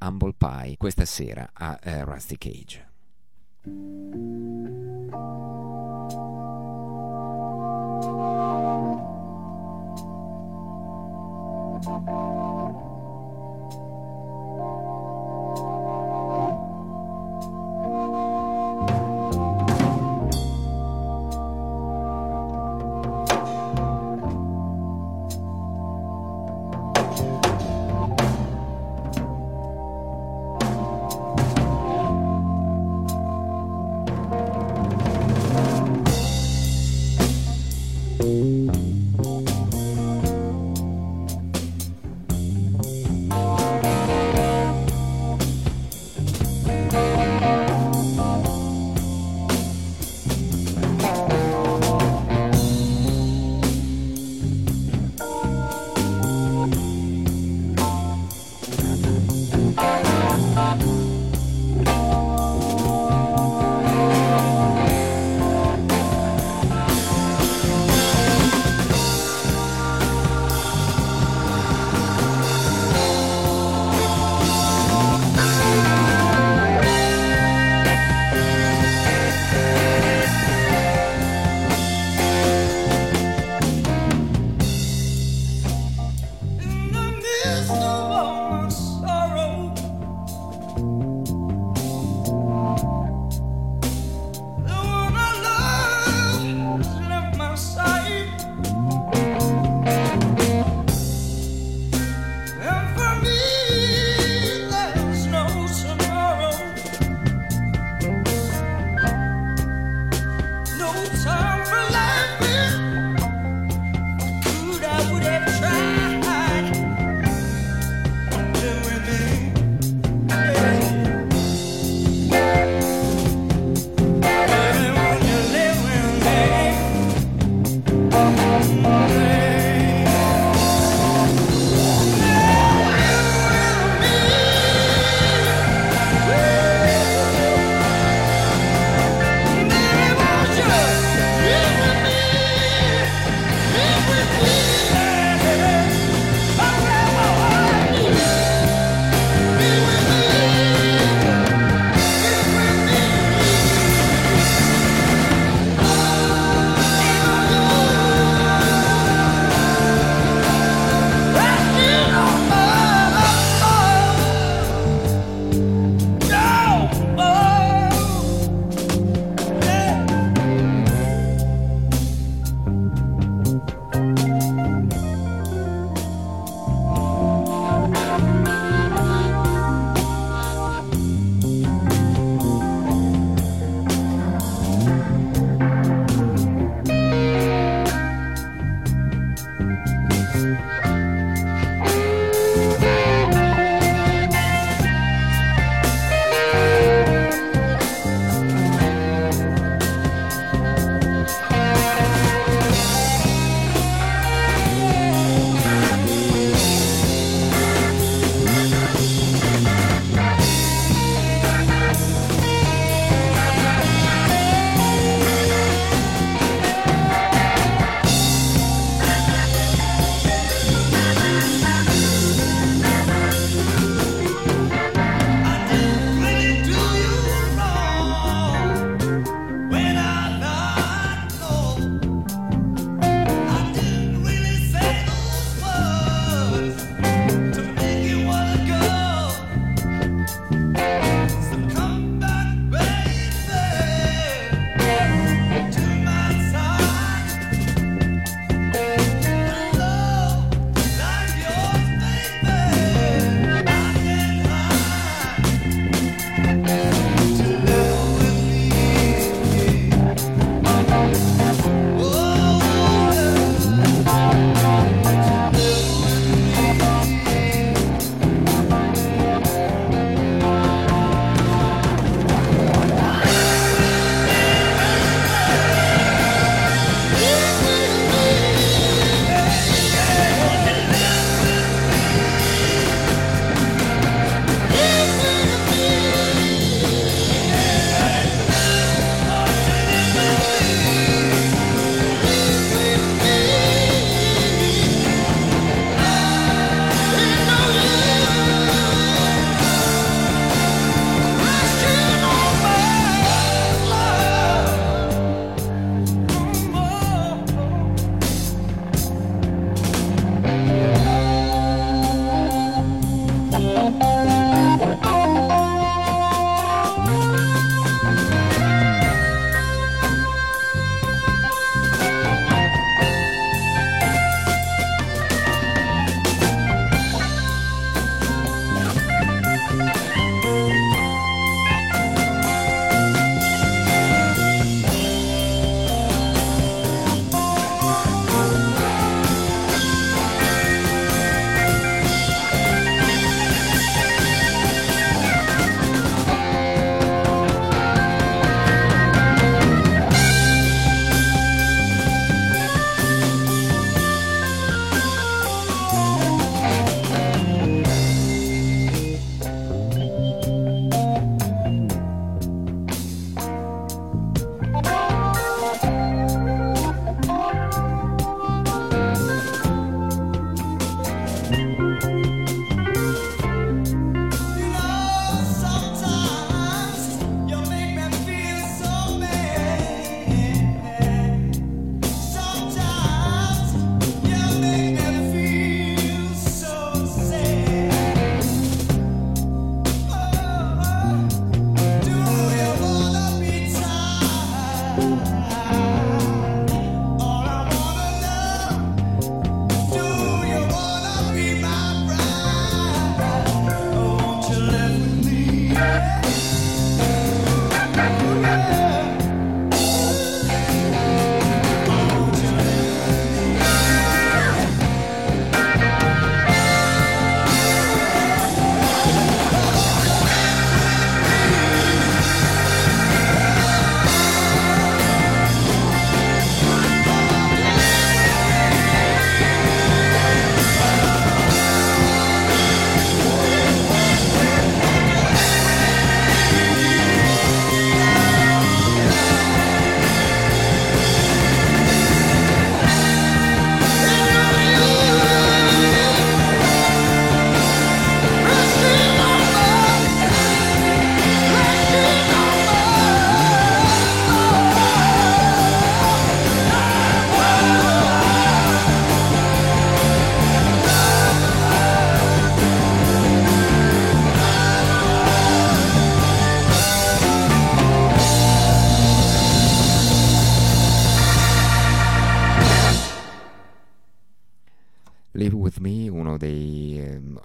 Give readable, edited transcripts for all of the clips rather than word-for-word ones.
Humble Pie questa sera a Rusty Cage.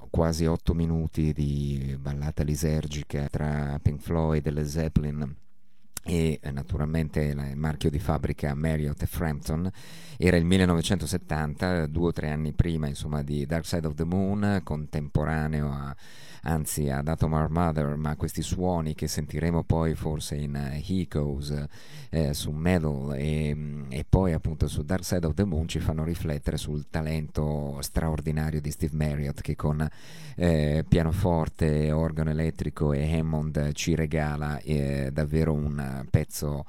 Quasi 8 minuti di ballata lisergica tra Pink Floyd e Led Zeppelin e naturalmente il marchio di fabbrica Marriott e Frampton. Era il 1970, 2 o 3 anni prima insomma di Dark Side of the Moon, contemporaneo anzi a Atom Heart Mother, ma questi suoni che sentiremo poi forse in Echoes, su Meddle e poi appunto su Dark Side of the Moon ci fanno riflettere sul talento straordinario di Steve Marriott, che con pianoforte, organo elettrico e Hammond ci regala davvero un pezzo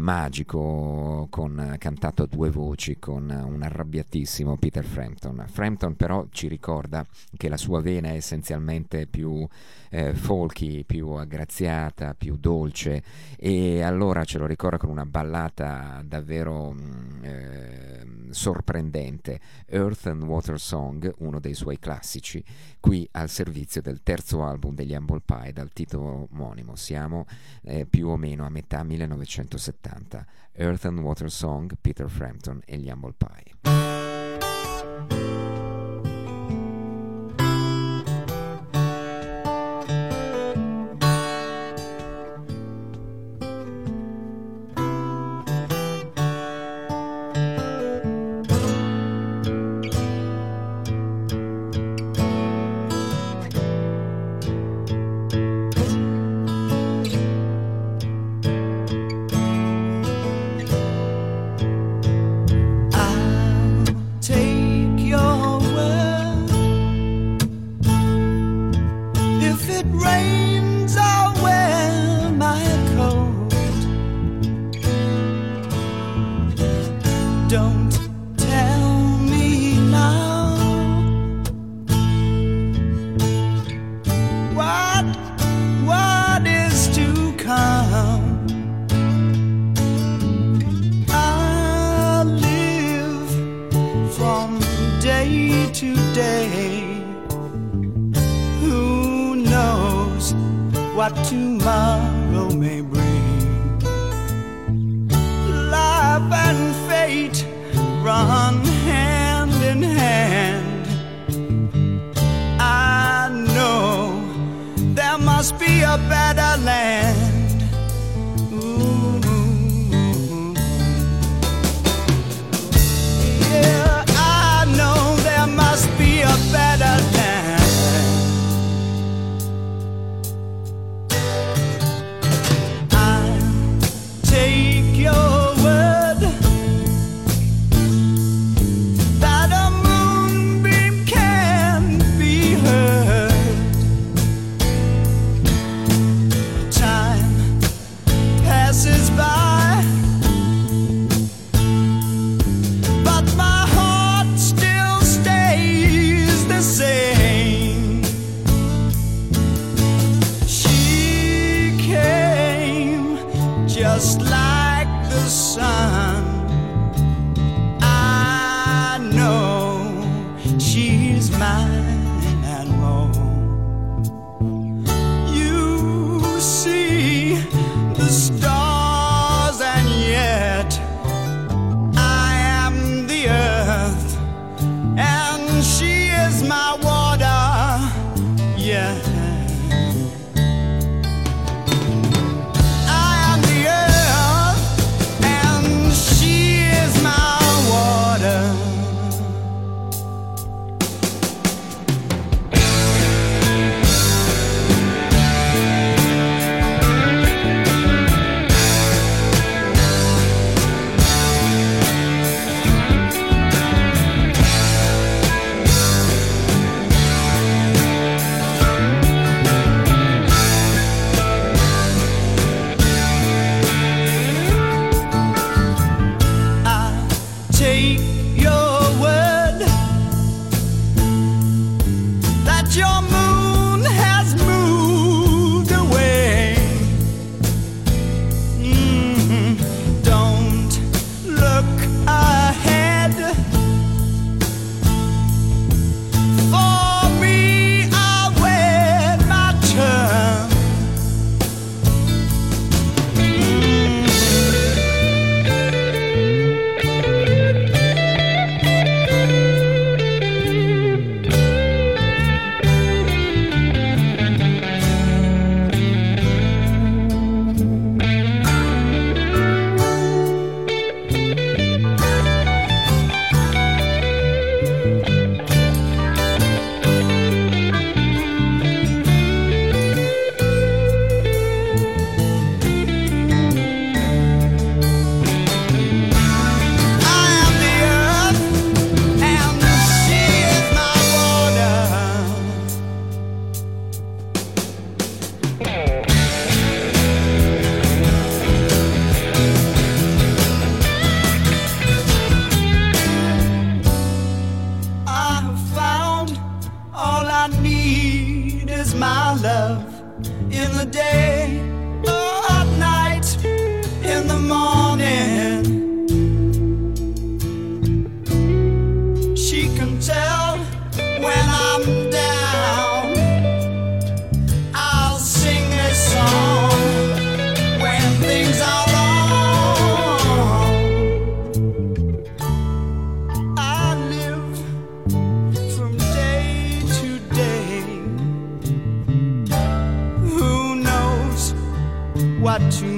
magico, cantato a 2 voci con un arrabbiatissimo Peter Frampton. Frampton però ci ricorda che la sua vena è essenzialmente più folky, più aggraziata, più dolce, e allora ce lo ricorda con una ballata davvero sorprendente, Earth and Water Song, uno dei suoi classici, qui al servizio del terzo album degli Humble Pie dal titolo omonimo. Siamo più o meno a metà 1970. Earth and Water Song, Peter Frampton e gli Humble Pie.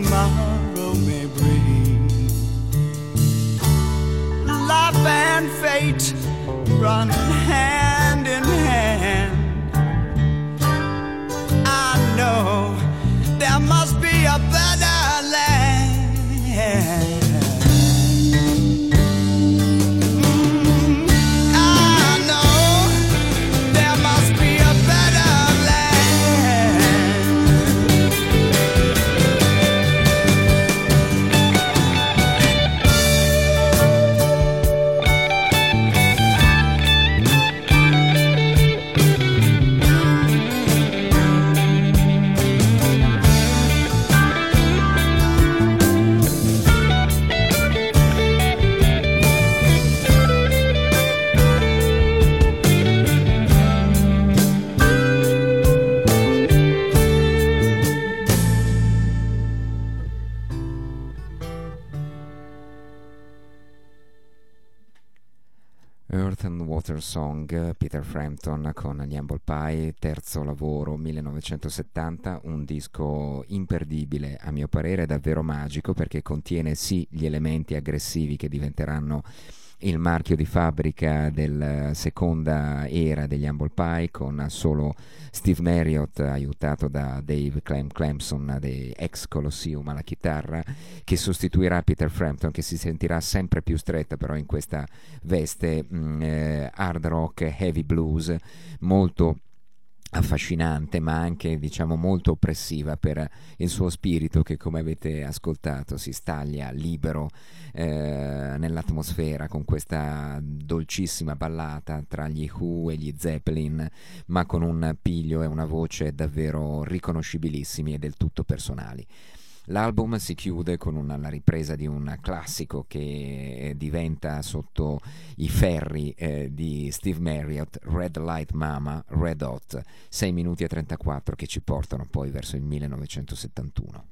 tomorrow may bring. Love and fate run hand in hand. I know there must be a better land. Earth and Water Song, Peter Frampton con gli Humble Pie, terzo lavoro 1970, un disco imperdibile a mio parere, davvero magico, perché contiene sì gli elementi aggressivi che diventeranno il marchio di fabbrica della seconda era degli Humble Pie, con solo Steve Marriott aiutato da Dave Clemson dei ex Colosseum alla chitarra, che sostituirà Peter Frampton, che si sentirà sempre più stretta però in questa veste hard rock, heavy blues, molto affascinante ma anche diciamo molto oppressiva per il suo spirito, che come avete ascoltato si staglia libero nell'atmosfera con questa dolcissima ballata tra gli Who e gli Zeppelin, ma con un piglio e una voce davvero riconoscibilissimi e del tutto personali. L'album si chiude con la ripresa di un classico che diventa sotto i ferri di Steve Marriott, Red Light Mama, Red Hot, 6 minuti e 34 che ci portano poi verso il 1971.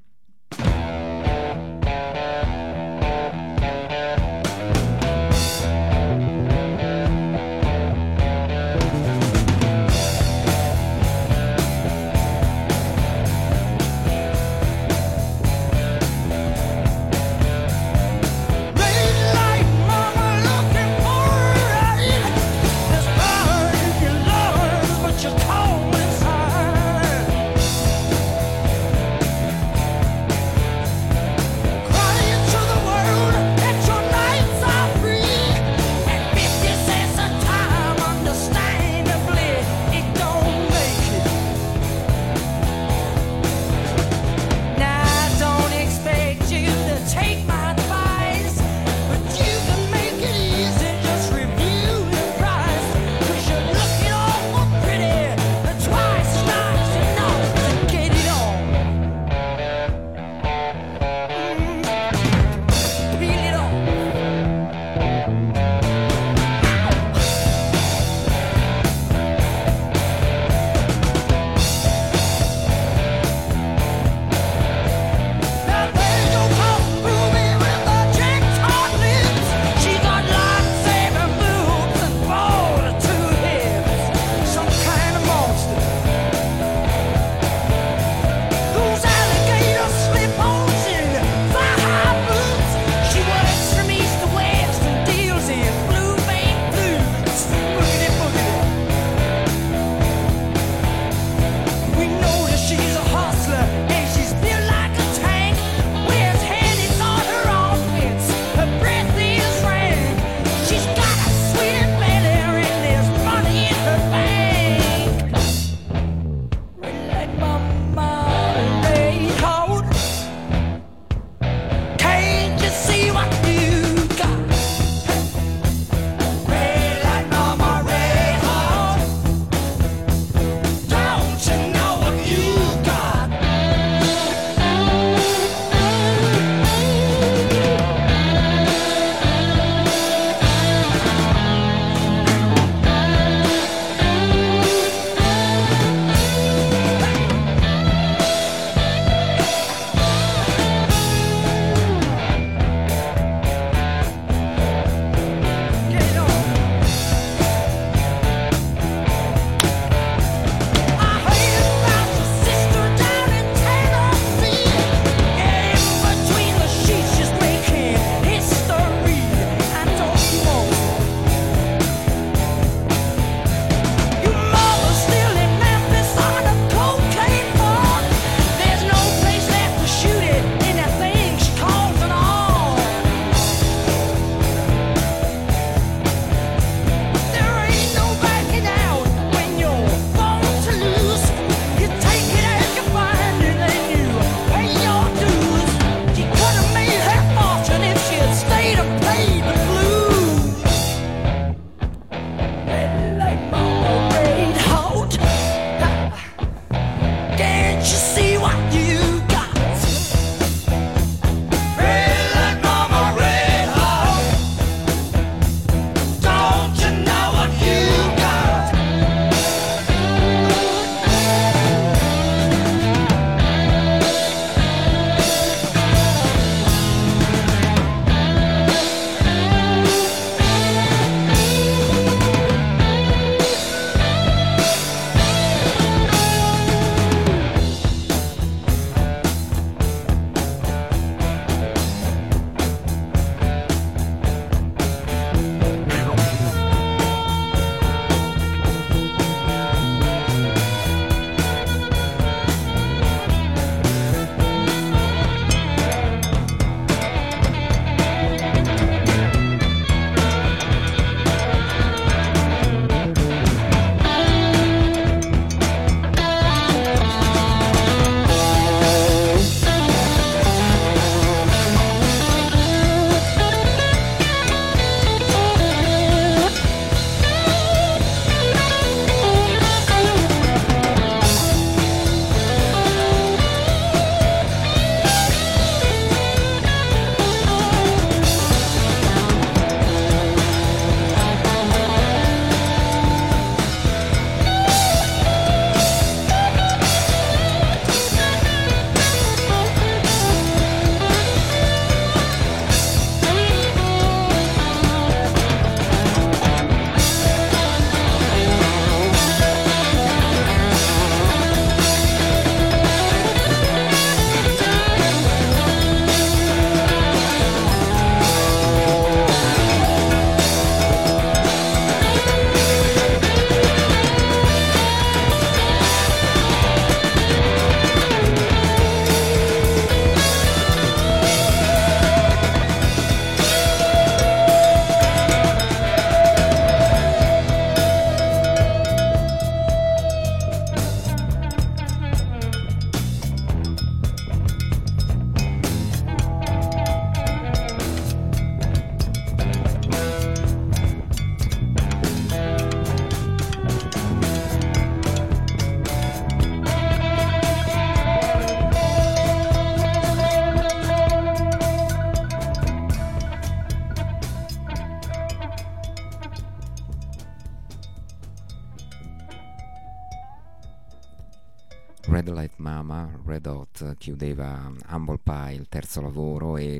Red Light Mama, Red Hot, chiudeva Humble Pie, il terzo lavoro, e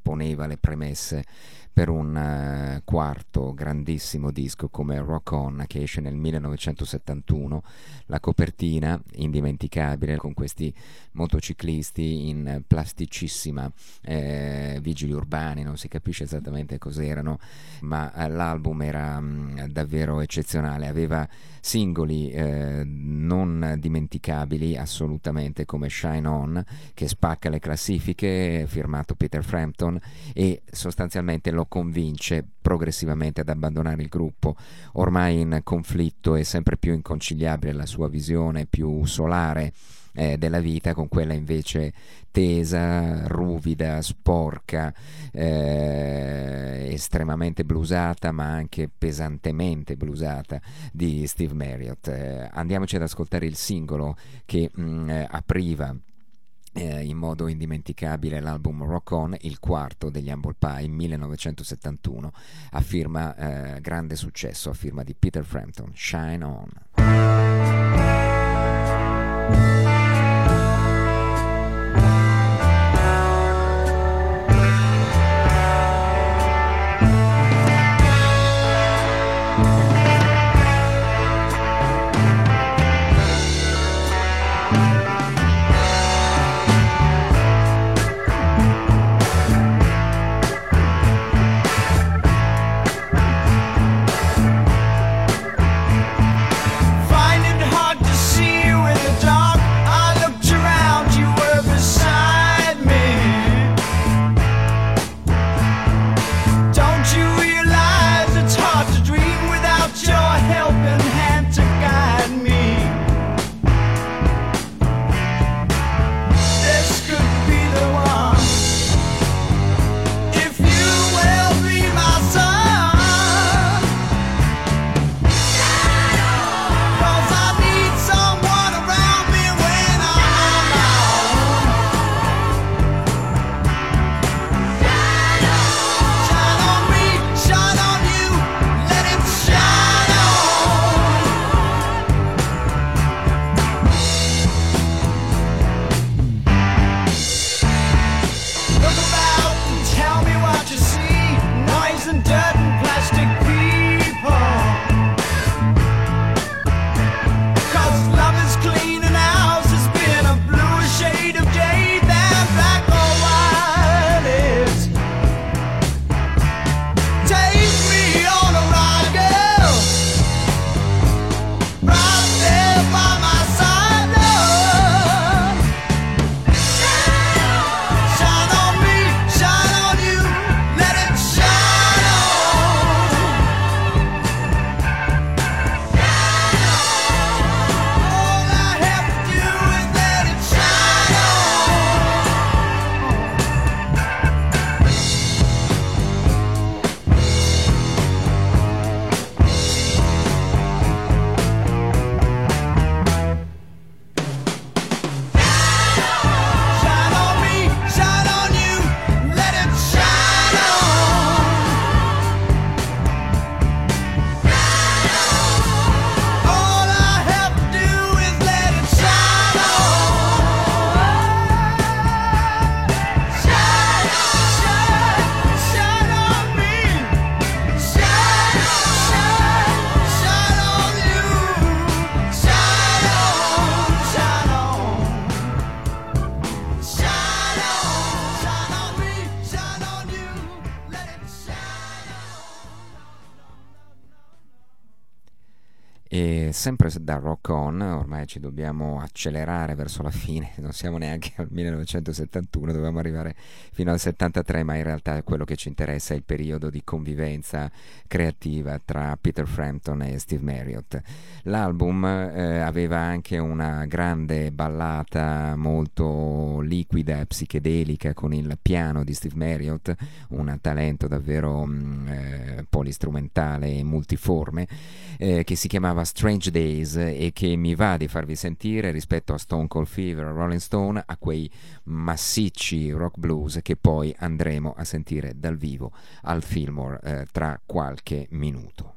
poneva le premesse per un quarto grandissimo disco come Rock On, che esce nel 1971. La copertina indimenticabile, con questi motociclisti in plasticissima, vigili urbani, non si capisce esattamente cos'erano, ma l'album era davvero eccezionale, aveva singoli non dimenticabili assolutamente, come Shine On, che spacca le classifiche, firmato Peter Frampton, e sostanzialmente lo convince progressivamente ad abbandonare il gruppo, ormai in conflitto e sempre più inconciliabile la sua visione più solare della vita con quella invece tesa, ruvida, sporca, estremamente blusata, ma anche pesantemente blusata, di Steve Marriott. Andiamoci ad ascoltare il singolo che apriva in modo indimenticabile l'album Rock On, il quarto degli Humble Pie, 1971, a firma grande successo, a firma di Peter Frampton, Shine On. Sempre da Rock On, ormai ci dobbiamo accelerare verso la fine, non siamo neanche al 1971, dovevamo arrivare fino al 73, ma in realtà quello che ci interessa è il periodo di convivenza creativa tra Peter Frampton e Steve Marriott. L'album aveva anche una grande ballata molto liquida, psichedelica, con il piano di Steve Marriott, un talento davvero polistrumentale e multiforme, che si chiamava Strange Days, e che mi va di farvi sentire rispetto a Stone Cold Fever, Rolling Stone, a quei massicci rock blues che poi andremo a sentire dal vivo al Fillmore tra qualche minuto.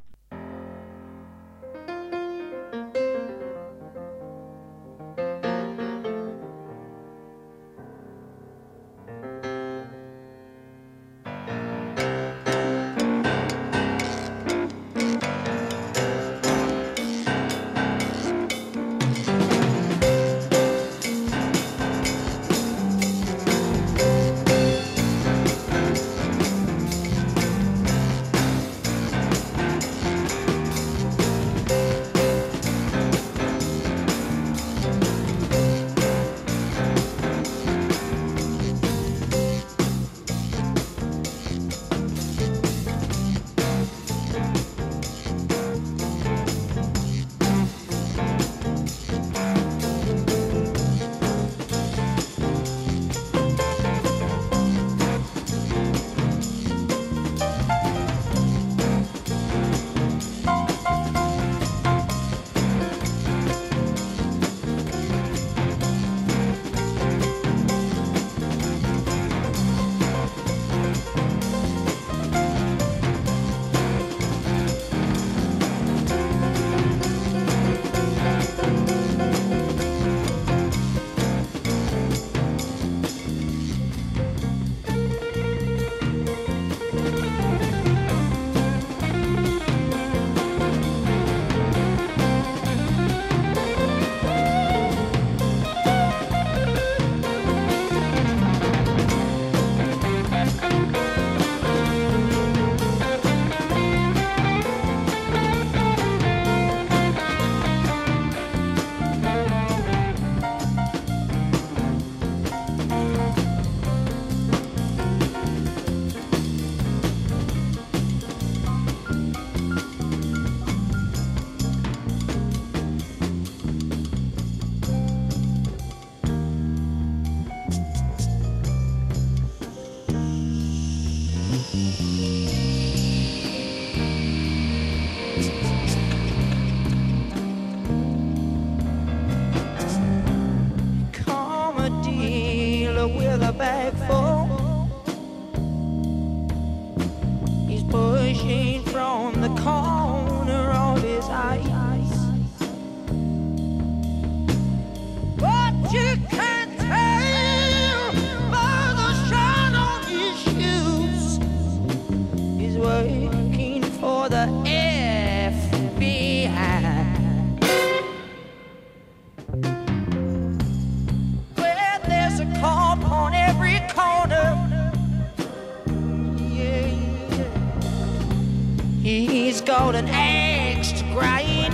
corn and eggs to grind.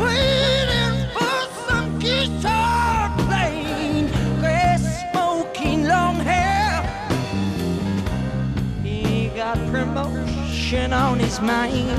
Waiting for some guitar playing, grass smoking, long hair. He got promotion on his mind.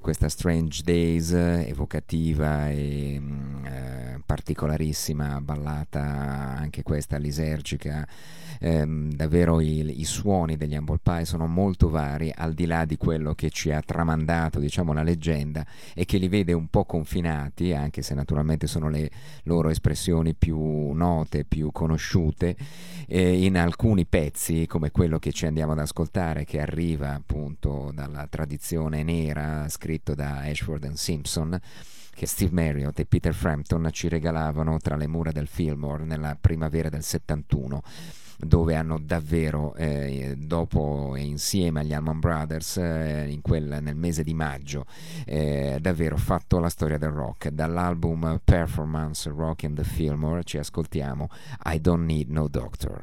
Questa Strange Days, evocativa e particolarissima ballata, anche questa lisergica, davvero i suoni degli Humble Pie sono molto vari, al di là di quello che ci ha tramandato, diciamo, la leggenda, e che li vede un po' confinati, anche se naturalmente sono le loro espressioni più note, più conosciute, in alcuni pezzi come quello che ci andiamo ad ascoltare, che arriva appunto dalla tradizione nera, scritto da Ashford and Simpson, che Steve Marriott e Peter Frampton ci regalavano tra le mura del Fillmore nella primavera del 71, dove hanno davvero, dopo e insieme agli Allman Brothers, nel mese di maggio, davvero fatto la storia del rock. Dall'album Performance Rock in the Fillmore ci ascoltiamo I Don't Need No Doctor.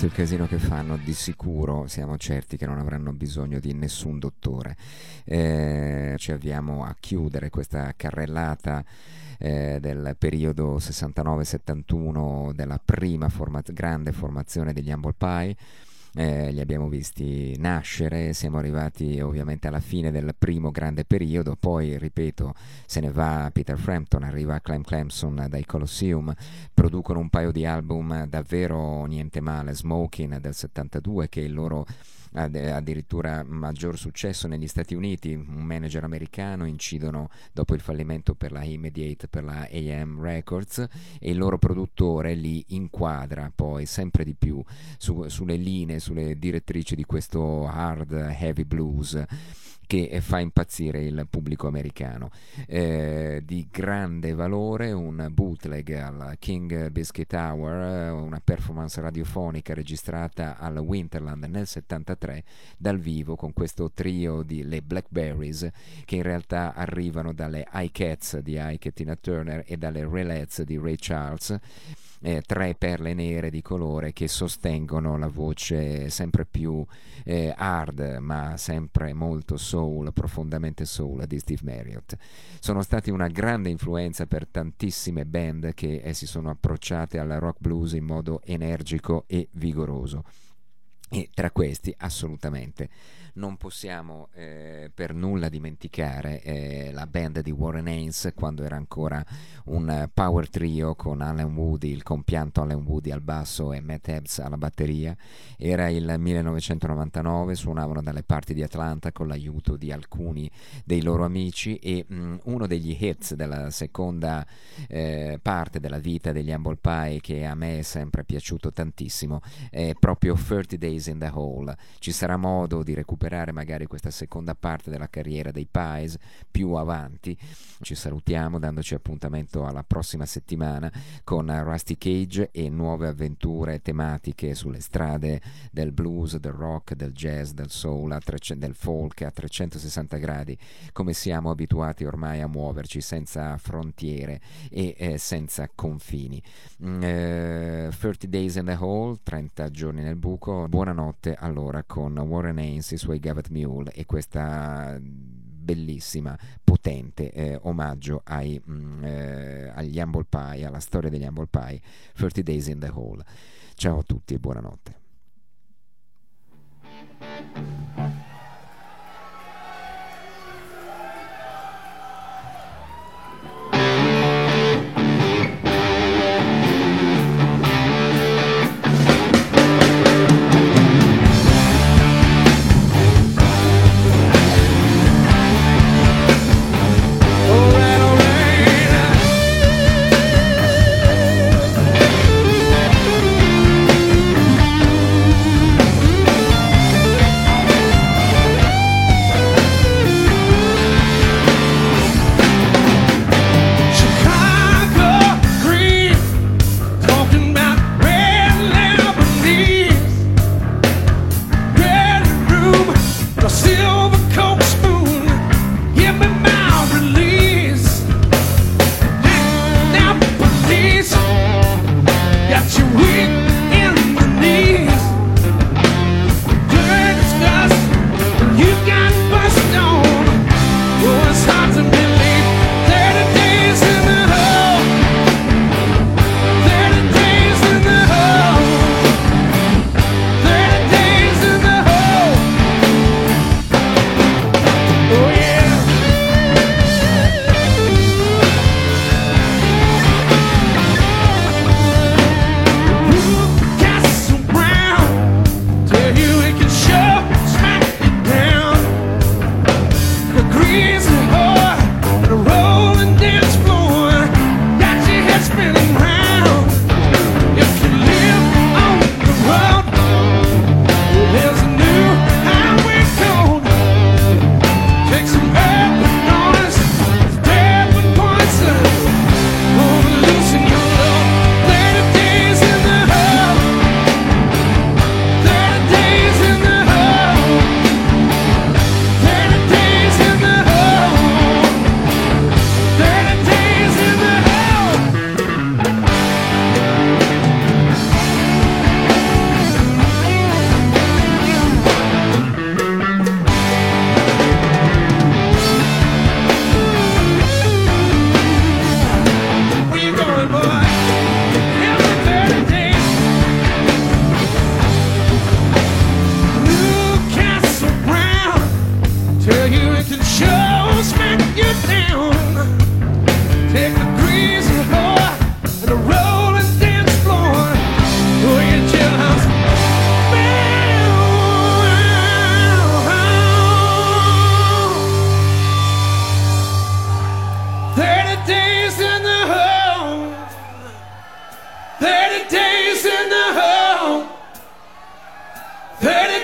Il casino che fanno, di sicuro siamo certi che non avranno bisogno di nessun dottore. Ci avviamo a chiudere questa carrellata del periodo 69-71 della prima grande formazione degli Humble Pie. Li abbiamo visti nascere, siamo arrivati ovviamente alla fine del primo grande periodo, poi ripeto se ne va Peter Frampton, arriva Clemson dai Colosseum, producono un paio di album davvero niente male, Smoking del 72 che è il loro addirittura maggior successo negli Stati Uniti, un manager americano, incidono dopo il fallimento per la Immediate, per la AM Records, e il loro produttore li inquadra poi sempre di più sulle linee, sulle direttrici di questo hard heavy blues che fa impazzire il pubblico americano. Di grande valore, un bootleg al King Biscuit Tower, una performance radiofonica registrata al Winterland nel 73 dal vivo con questo trio di le Blackberries, che in realtà arrivano dalle I-Cats di Ike e Tina Turner e dalle Relettes di Ray Charles. Tre perle nere di colore che sostengono la voce sempre più hard ma sempre molto soul, profondamente soul di Steve Marriott. Sono stati una grande influenza per tantissime band che si sono approcciate alla rock blues in modo energico e vigoroso, e tra questi assolutamente non possiamo per nulla dimenticare la band di Warren Haynes quando era ancora un power trio con Alan Woody, il compianto Alan Woody al basso e Matt Ebbs alla batteria. Era il 1999, suonavano dalle parti di Atlanta con l'aiuto di alcuni dei loro amici, e uno degli hits della seconda parte della vita degli Humble Pie che a me è sempre piaciuto tantissimo è proprio 30 Days in the Hole. Ci sarà modo di recuperare magari questa seconda parte della carriera dei Pies più avanti. Ci salutiamo dandoci appuntamento alla prossima settimana con Rusty Cage e nuove avventure tematiche sulle strade del blues, del rock, del jazz, del soul, del folk a 360 gradi, come siamo abituati ormai a muoverci senza frontiere e senza confini. 30 Days in the Hole, 30 giorni nel buco. Buonanotte allora con Warren Haynes, i suoi Gavet Mule e questa bellissima, potente omaggio agli Humble Pie, alla storia degli Humble Pie, 30 Days in the Hole. Ciao a tutti e buonanotte.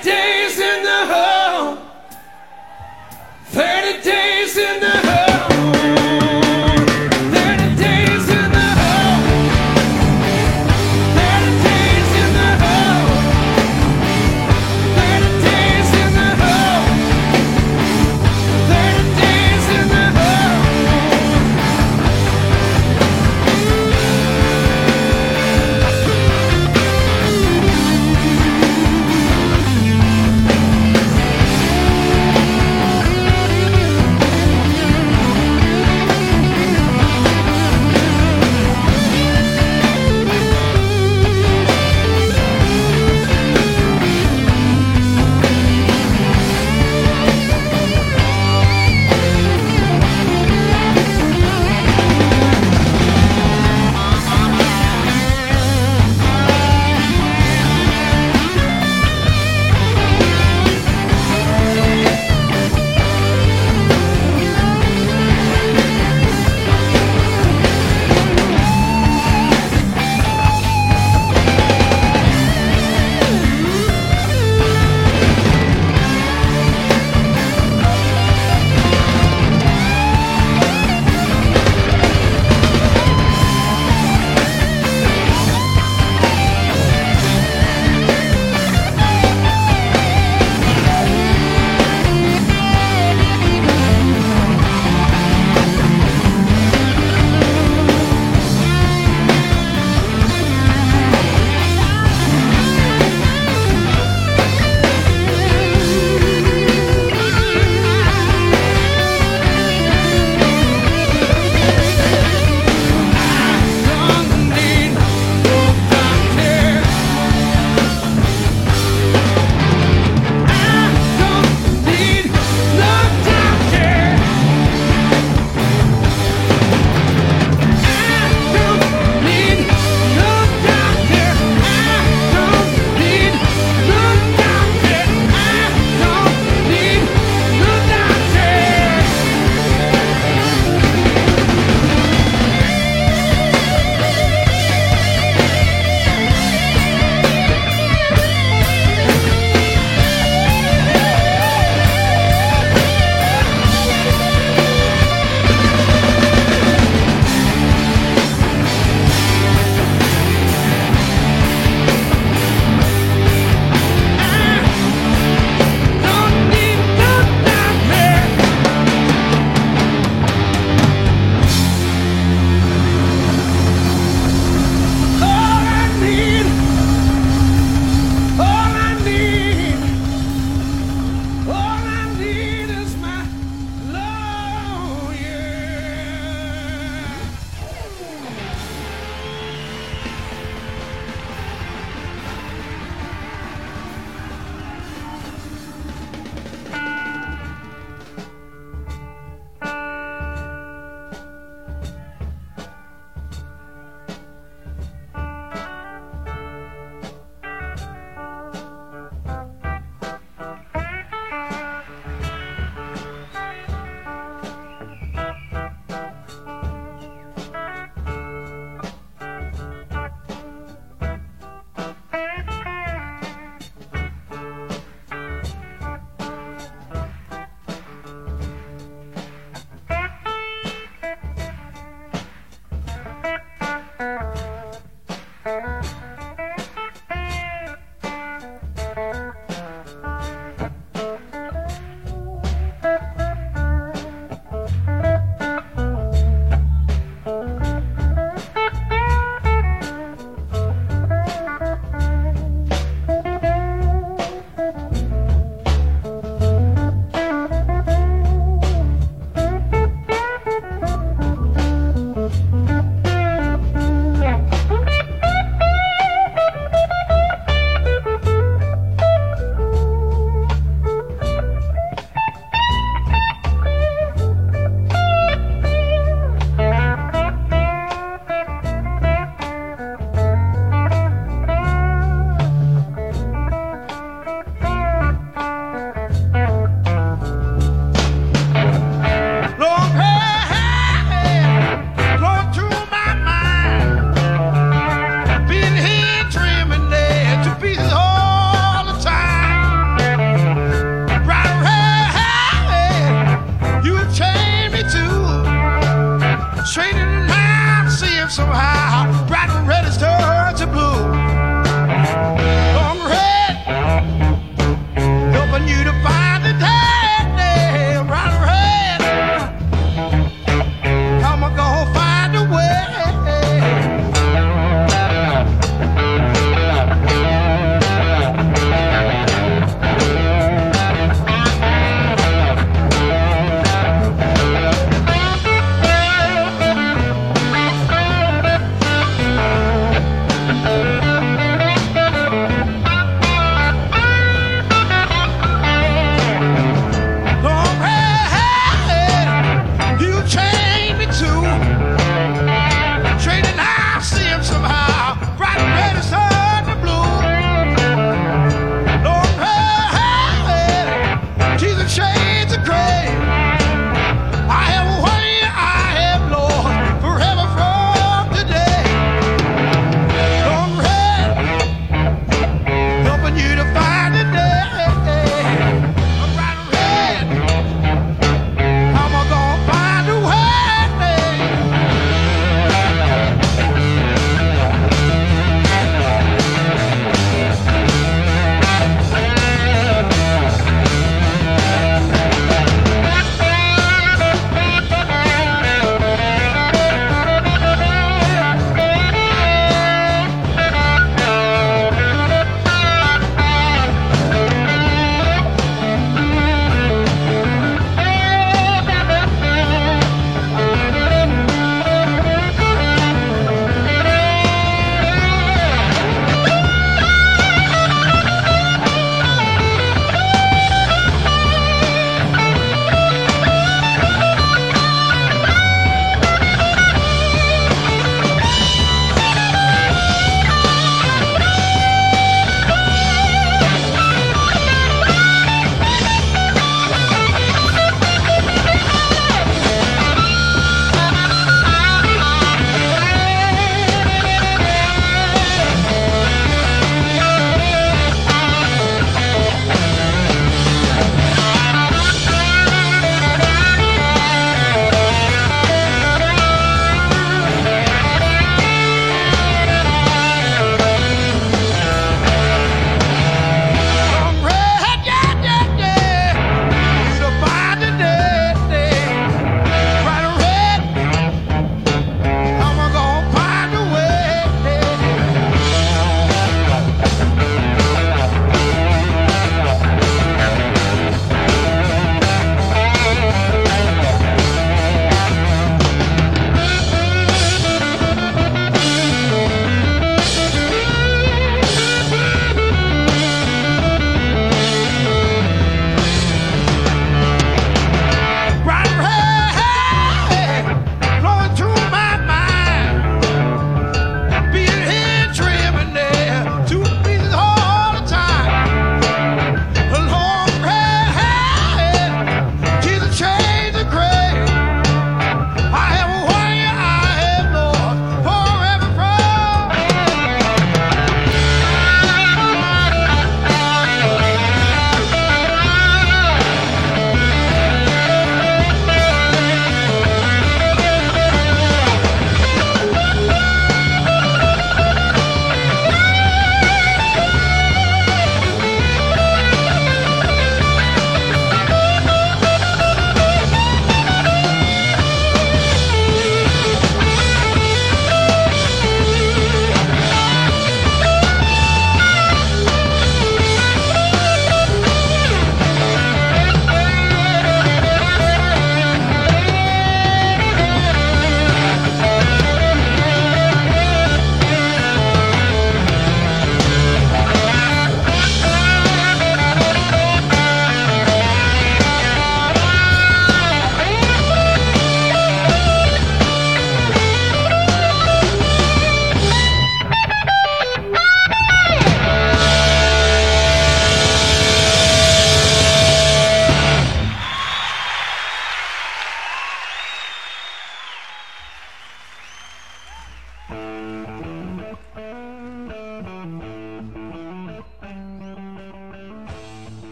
Strange Days.